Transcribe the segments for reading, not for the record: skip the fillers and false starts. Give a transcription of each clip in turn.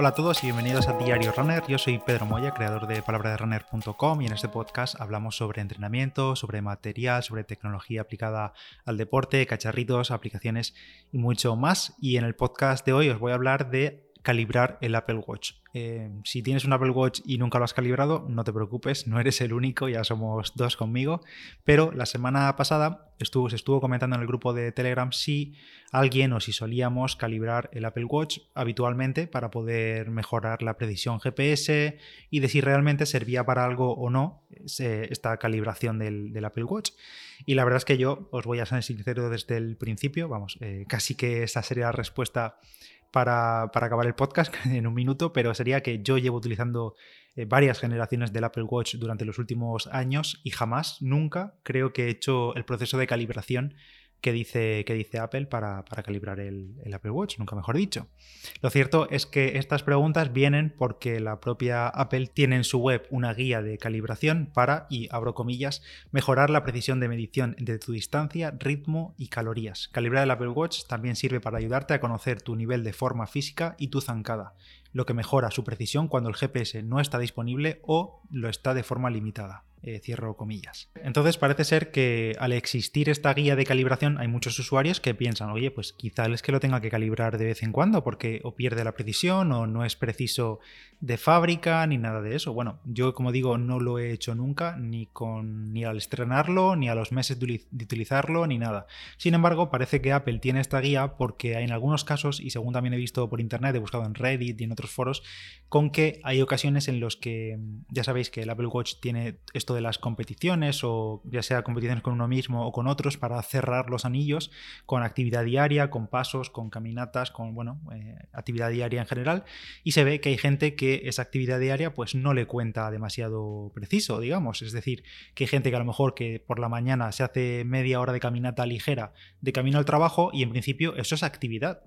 Hola a todos y bienvenidos a Diario Runner. Yo soy Pedro Moya, creador de PalabraDeRunner.com, y en este podcast hablamos sobre entrenamiento, sobre material, sobre tecnología aplicada al deporte, cacharritos, aplicaciones y mucho más. Y en el podcast de hoy os voy a hablar de calibrar el Apple Watch. Si tienes un Apple Watch y nunca lo has calibrado, no te preocupes, no eres el único, ya somos dos conmigo. Pero la semana pasada se estuvo comentando en el grupo de Telegram si alguien o si solíamos calibrar el Apple Watch habitualmente para poder mejorar la precisión GPS y de si realmente servía para algo o no esta calibración del Apple Watch. Y la verdad es que yo os voy a ser sincero desde el principio, casi que esa sería la respuesta para acabar el podcast en un minuto, pero sería que yo llevo utilizando varias generaciones del Apple Watch durante los últimos años y jamás, nunca, creo que he hecho el proceso de calibración que dice Apple para calibrar el Apple Watch, nunca mejor dicho. Lo cierto es que estas preguntas vienen porque la propia Apple tiene en su web una guía de calibración para, y abro comillas, mejorar la precisión de medición de tu distancia, ritmo y calorías. Calibrar el Apple Watch también sirve para ayudarte a conocer tu nivel de forma física y tu zancada, lo que mejora su precisión cuando el GPS no está disponible o lo está de forma limitada. Cierro comillas. Entonces parece ser que al existir esta guía de calibración hay muchos usuarios que piensan, oye, pues quizás es que lo tenga que calibrar de vez en cuando porque o pierde la precisión o no es preciso de fábrica ni nada de eso. Bueno, yo como digo no lo he hecho nunca, ni al estrenarlo, ni a los meses de utilizarlo, ni nada. Sin embargo, parece que Apple tiene esta guía porque en algunos casos, y según también he visto por internet, he buscado en Reddit y en otros foros, con que hay ocasiones en los que ya sabéis que el Apple Watch tiene esto de las competiciones, o ya sea competiciones con uno mismo o con otros, para cerrar los anillos con actividad diaria, con pasos, con caminatas, con actividad diaria en general, y se ve que hay gente que esa actividad diaria pues no le cuenta demasiado preciso, digamos, es decir, que hay gente que a lo mejor que por la mañana se hace media hora de caminata ligera de camino al trabajo y en principio eso es actividad,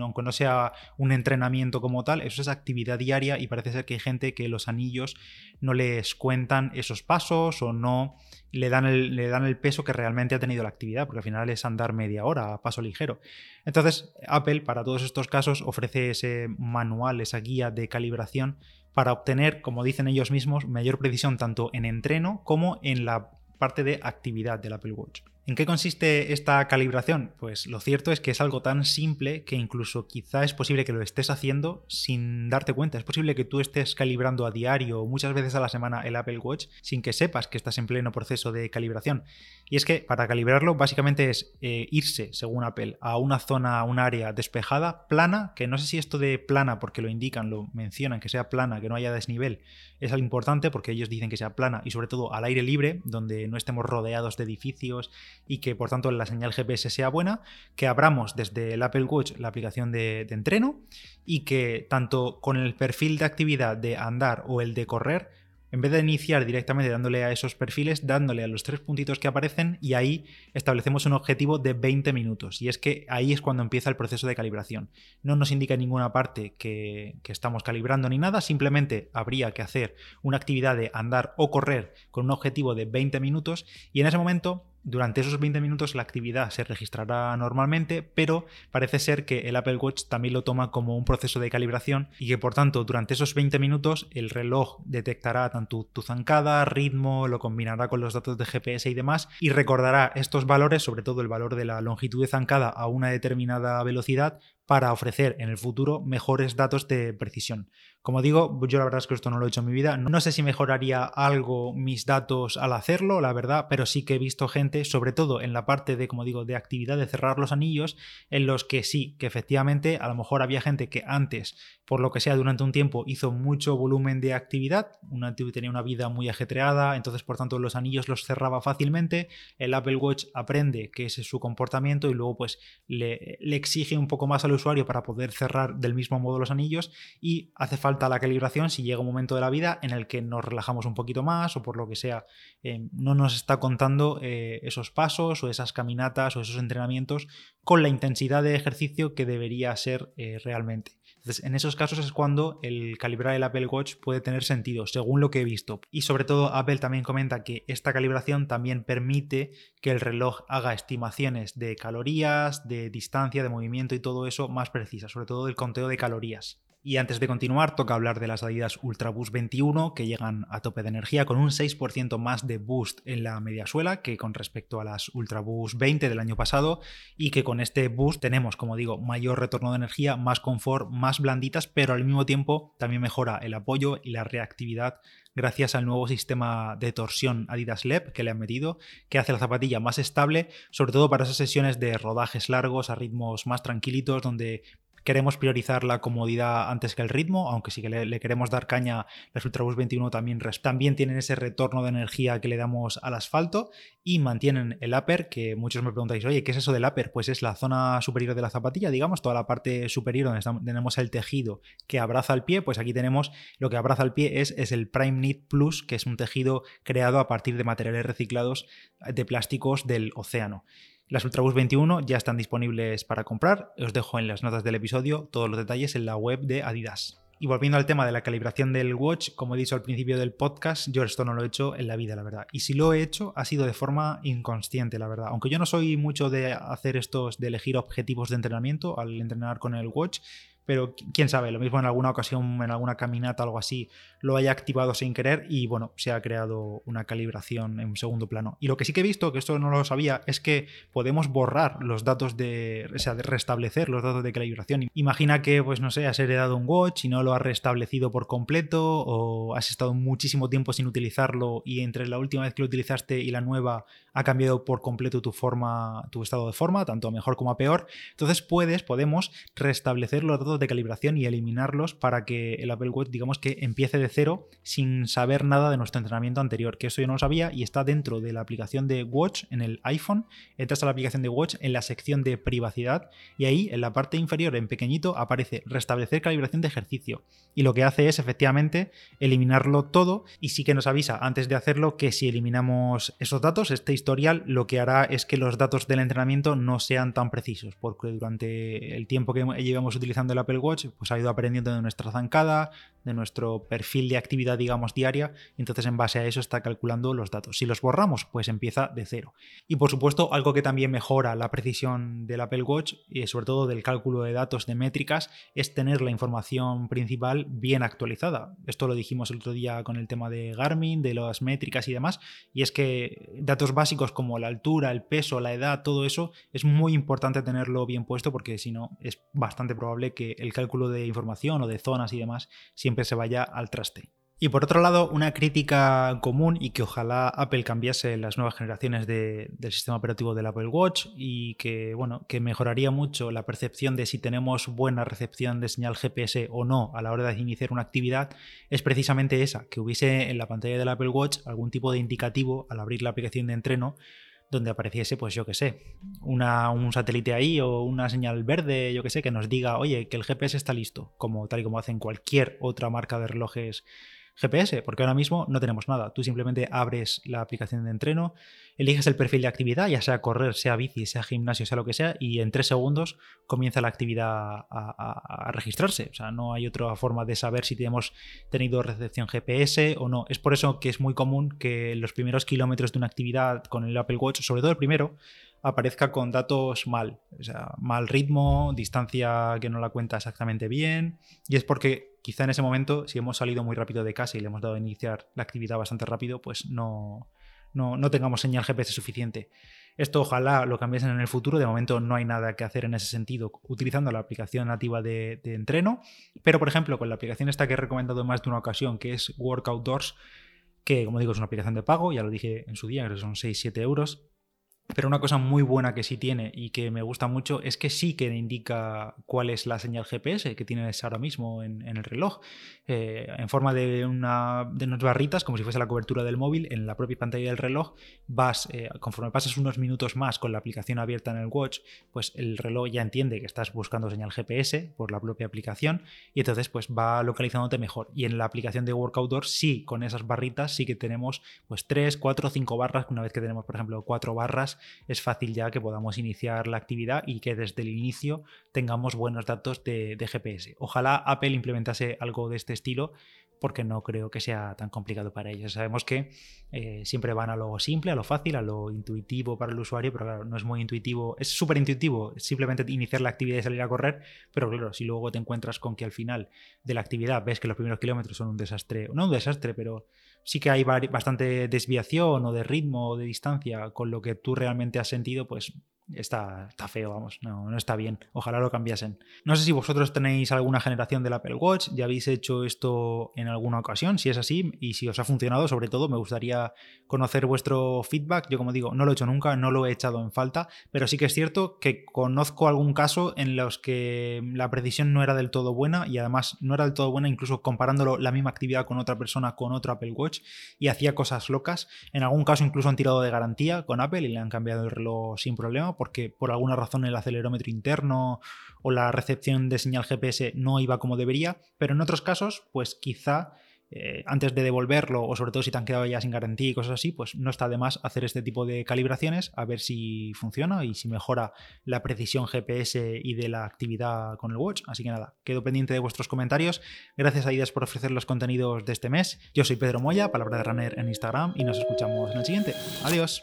aunque no sea un entrenamiento como tal, eso es actividad diaria, y parece ser que hay gente que los anillos no les cuentan esos pasos o no le dan el peso que realmente ha tenido la actividad, porque al final es andar media hora a paso ligero. Entonces Apple para todos estos casos ofrece ese manual, esa guía de calibración para obtener, como dicen ellos mismos, mayor precisión tanto en entreno como en la parte de actividad del Apple Watch. ¿En qué consiste esta calibración? Pues lo cierto es que es algo tan simple que incluso quizá es posible que lo estés haciendo sin darte cuenta. Es posible que tú estés calibrando a diario o muchas veces a la semana el Apple Watch sin que sepas que estás en pleno proceso de calibración. Y es que para calibrarlo básicamente es irse, según Apple, a una zona, a un área despejada, plana, que no sé si esto de plana, porque lo indican, lo mencionan, que sea plana, que no haya desnivel, es algo importante porque ellos dicen que sea plana y sobre todo al aire libre, donde no estemos rodeados de edificios, y que por tanto la señal GPS sea buena, que abramos desde el Apple Watch la aplicación de entreno y que tanto con el perfil de actividad de andar o el de correr, en vez de iniciar directamente dándole a esos perfiles, dándole a los tres puntitos que aparecen, y ahí establecemos un objetivo de 20 minutos. Y es que ahí es cuando empieza el proceso de calibración. No nos indica en ninguna parte que estamos calibrando ni nada, simplemente habría que hacer una actividad de andar o correr con un objetivo de 20 minutos y en ese momento, durante esos 20 minutos la actividad se registrará normalmente, pero parece ser que el Apple Watch también lo toma como un proceso de calibración y que por tanto durante esos 20 minutos el reloj detectará tanto tu zancada, ritmo, lo combinará con los datos de GPS y demás y recordará estos valores, sobre todo el valor de la longitud de zancada a una determinada velocidad, para ofrecer en el futuro mejores datos de precisión. Como digo, yo la verdad es que esto no lo he hecho en mi vida. No sé si mejoraría algo mis datos al hacerlo, la verdad, pero sí que he visto gente, sobre todo en la parte de, como digo, de actividad, de cerrar los anillos, en los que sí, que efectivamente a lo mejor había gente que antes, por lo que sea, durante un tiempo hizo mucho volumen de actividad, tenía una vida muy ajetreada, entonces por tanto los anillos los cerraba fácilmente, el Apple Watch aprende que ese es su comportamiento y luego pues le exige un poco más a los usuario para poder cerrar del mismo modo los anillos, y hace falta la calibración si llega un momento de la vida en el que nos relajamos un poquito más o por lo que sea no nos está contando esos pasos o esas caminatas o esos entrenamientos con la intensidad de ejercicio que debería ser realmente. Entonces, en esos casos es cuando el calibrar el Apple Watch puede tener sentido, según lo que he visto. Y sobre todo, Apple también comenta que esta calibración también permite que el reloj haga estimaciones de calorías, de distancia, de movimiento y todo eso más precisas, sobre todo del conteo de calorías. Y antes de continuar, toca hablar de las Adidas Ultra Boost 21, que llegan a tope de energía con un 6% más de boost en la media suela que con respecto a las Ultra Boost 20 del año pasado, y que con este boost tenemos, como digo, mayor retorno de energía, más confort, más blanditas, pero al mismo tiempo también mejora el apoyo y la reactividad gracias al nuevo sistema de torsión Adidas LEP que le han metido, que hace la zapatilla más estable, sobre todo para esas sesiones de rodajes largos a ritmos más tranquilitos, donde queremos priorizar la comodidad antes que el ritmo, aunque sí que le queremos dar caña. Las Ultra Boost 21 también tienen ese retorno de energía que le damos al asfalto y mantienen el upper, que muchos me preguntáis, oye, ¿qué es eso del upper? Pues es la zona superior de la zapatilla, digamos, toda la parte superior donde tenemos el tejido que abraza el pie. Pues aquí tenemos lo que abraza el pie es el Prime Knit Plus, que es un tejido creado a partir de materiales reciclados de plásticos del océano. Las Ultra Boost 21 ya están disponibles para comprar. Os dejo en las notas del episodio todos los detalles en la web de Adidas. Y volviendo al tema de la calibración del watch, como he dicho al principio del podcast, yo esto no lo he hecho en la vida, la verdad. Y si lo he hecho, ha sido de forma inconsciente, la verdad. Aunque yo no soy mucho de hacer estos, de elegir objetivos de entrenamiento al entrenar con el watch, pero quién sabe, lo mismo en alguna ocasión, en alguna caminata o algo así, lo haya activado sin querer y bueno, se ha creado una calibración en un segundo plano. Y lo que sí que he visto, que esto no lo sabía, es que podemos borrar los datos de restablecer los datos de calibración. Imagina que, pues no sé, has heredado un watch y no lo has restablecido por completo, o has estado muchísimo tiempo sin utilizarlo y entre la última vez que lo utilizaste y la nueva ha cambiado por completo tu estado de forma, tanto a mejor como a peor. Entonces podemos restablecer los datos de calibración y eliminarlos para que el Apple Watch, digamos, que empiece de cero sin saber nada de nuestro entrenamiento anterior, que eso yo no lo sabía, y está dentro de la aplicación de Watch en el iPhone. Entras a la aplicación de Watch en la sección de privacidad y ahí en la parte inferior en pequeñito aparece restablecer calibración de ejercicio, y lo que hace es efectivamente eliminarlo todo, y sí que nos avisa antes de hacerlo que si eliminamos esos datos, este historial, lo que hará es que los datos del entrenamiento no sean tan precisos, porque durante el tiempo que llevamos utilizando el Apple Watch, pues ha ido aprendiendo de nuestra zancada, de nuestro perfil de actividad, digamos, diaria, y entonces en base a eso está calculando los datos. Si los borramos, pues empieza de cero. Y por supuesto, algo que también mejora la precisión del Apple Watch y sobre todo del cálculo de datos, de métricas, es tener la información principal bien actualizada. Esto lo dijimos el otro día con el tema de Garmin, de las métricas y demás, y es que datos básicos como la altura, el peso, la edad, todo eso es muy importante tenerlo bien puesto, porque si no es bastante probable que el cálculo de información o de zonas y demás siempre se vaya al traste. Y por otro lado, una crítica común, y que ojalá Apple cambiase en las nuevas generaciones del sistema operativo del Apple Watch, y que, bueno, que mejoraría mucho la percepción de si tenemos buena recepción de señal GPS o no a la hora de iniciar una actividad, es precisamente esa, que hubiese en la pantalla del Apple Watch algún tipo de indicativo al abrir la aplicación de entreno, donde apareciese, pues yo que sé, un satélite ahí o una señal verde, yo que sé, que nos diga, oye, que el GPS está listo, tal y como hacen cualquier otra marca de relojes GPS, porque ahora mismo no tenemos nada. Tú simplemente abres la aplicación de entreno, eliges el perfil de actividad, ya sea correr, sea bici, sea gimnasio, sea lo que sea, y en 3 segundos comienza la actividad a registrarse. O sea, no hay otra forma de saber si hemos tenido recepción GPS o no. Es por eso que es muy común que los primeros kilómetros de una actividad con el Apple Watch, sobre todo el primero, aparezca con datos mal. O sea, mal ritmo, distancia que no la cuenta exactamente bien, y es porque quizá en ese momento, si hemos salido muy rápido de casa y le hemos dado a iniciar la actividad bastante rápido, pues no tengamos señal GPS suficiente. Esto ojalá lo cambiasen en el futuro. De momento no hay nada que hacer en ese sentido utilizando la aplicación nativa de entreno, pero por ejemplo con la aplicación esta que he recomendado más de una ocasión, que es Work Outdoors, que como digo es una aplicación de pago, ya lo dije en su día, creo que son 6-7 euros. Pero una cosa muy buena que sí tiene y que me gusta mucho es que sí que indica cuál es la señal GPS que tienes ahora mismo en el reloj, en forma de unas barritas, como si fuese la cobertura del móvil. En la propia pantalla del reloj vas, conforme pasas unos minutos más con la aplicación abierta en el watch, pues el reloj ya entiende que estás buscando señal GPS por la propia aplicación, y entonces pues va localizándote mejor. Y en la aplicación de Work Outdoors sí, con esas barritas sí que tenemos pues 3, 4, 5 barras. Una vez que tenemos por ejemplo 4 barras, podcast, es fácil ya que podamos iniciar la actividad y que desde el inicio tengamos buenos datos de GPS. Ojalá Apple implementase algo de este estilo, porque no creo que sea tan complicado para ellos. Sabemos que siempre van a lo simple, a lo fácil, a lo intuitivo para el usuario, pero claro, no es muy intuitivo. Es súper intuitivo simplemente iniciar la actividad y salir a correr, pero claro, si luego te encuentras con que al final de la actividad ves que los primeros kilómetros son un desastre, no un desastre, pero sí que hay bastante desviación o de ritmo o de distancia con lo que tú realmente has sentido, pues está feo, vamos, no está bien. Ojalá lo cambiasen. No sé si vosotros tenéis alguna generación del Apple Watch, ya habéis hecho esto en alguna ocasión, si es así y si os ha funcionado. Sobre todo me gustaría conocer vuestro feedback. Yo, como digo, no lo he hecho nunca, no lo he echado en falta, pero sí que es cierto que conozco algún caso en los que la precisión no era del todo buena, y además no era del todo buena incluso comparándolo la misma actividad con otra persona con otro Apple Watch, y hacía cosas locas. En algún caso incluso han tirado de garantía con Apple y le han cambiado el reloj sin problema, porque por alguna razón el acelerómetro interno o la recepción de señal GPS no iba como debería. Pero en otros casos, pues quizá antes de devolverlo, o sobre todo si te han quedado ya sin garantía y cosas así, pues no está de más hacer este tipo de calibraciones, a ver si funciona y si mejora la precisión GPS y de la actividad con el Watch. Así que nada, quedo pendiente de vuestros comentarios. Gracias a Adidas por ofrecer los contenidos de este mes. Yo soy Pedro Moya, Palabra de Runner en Instagram, y nos escuchamos en el siguiente. Adiós.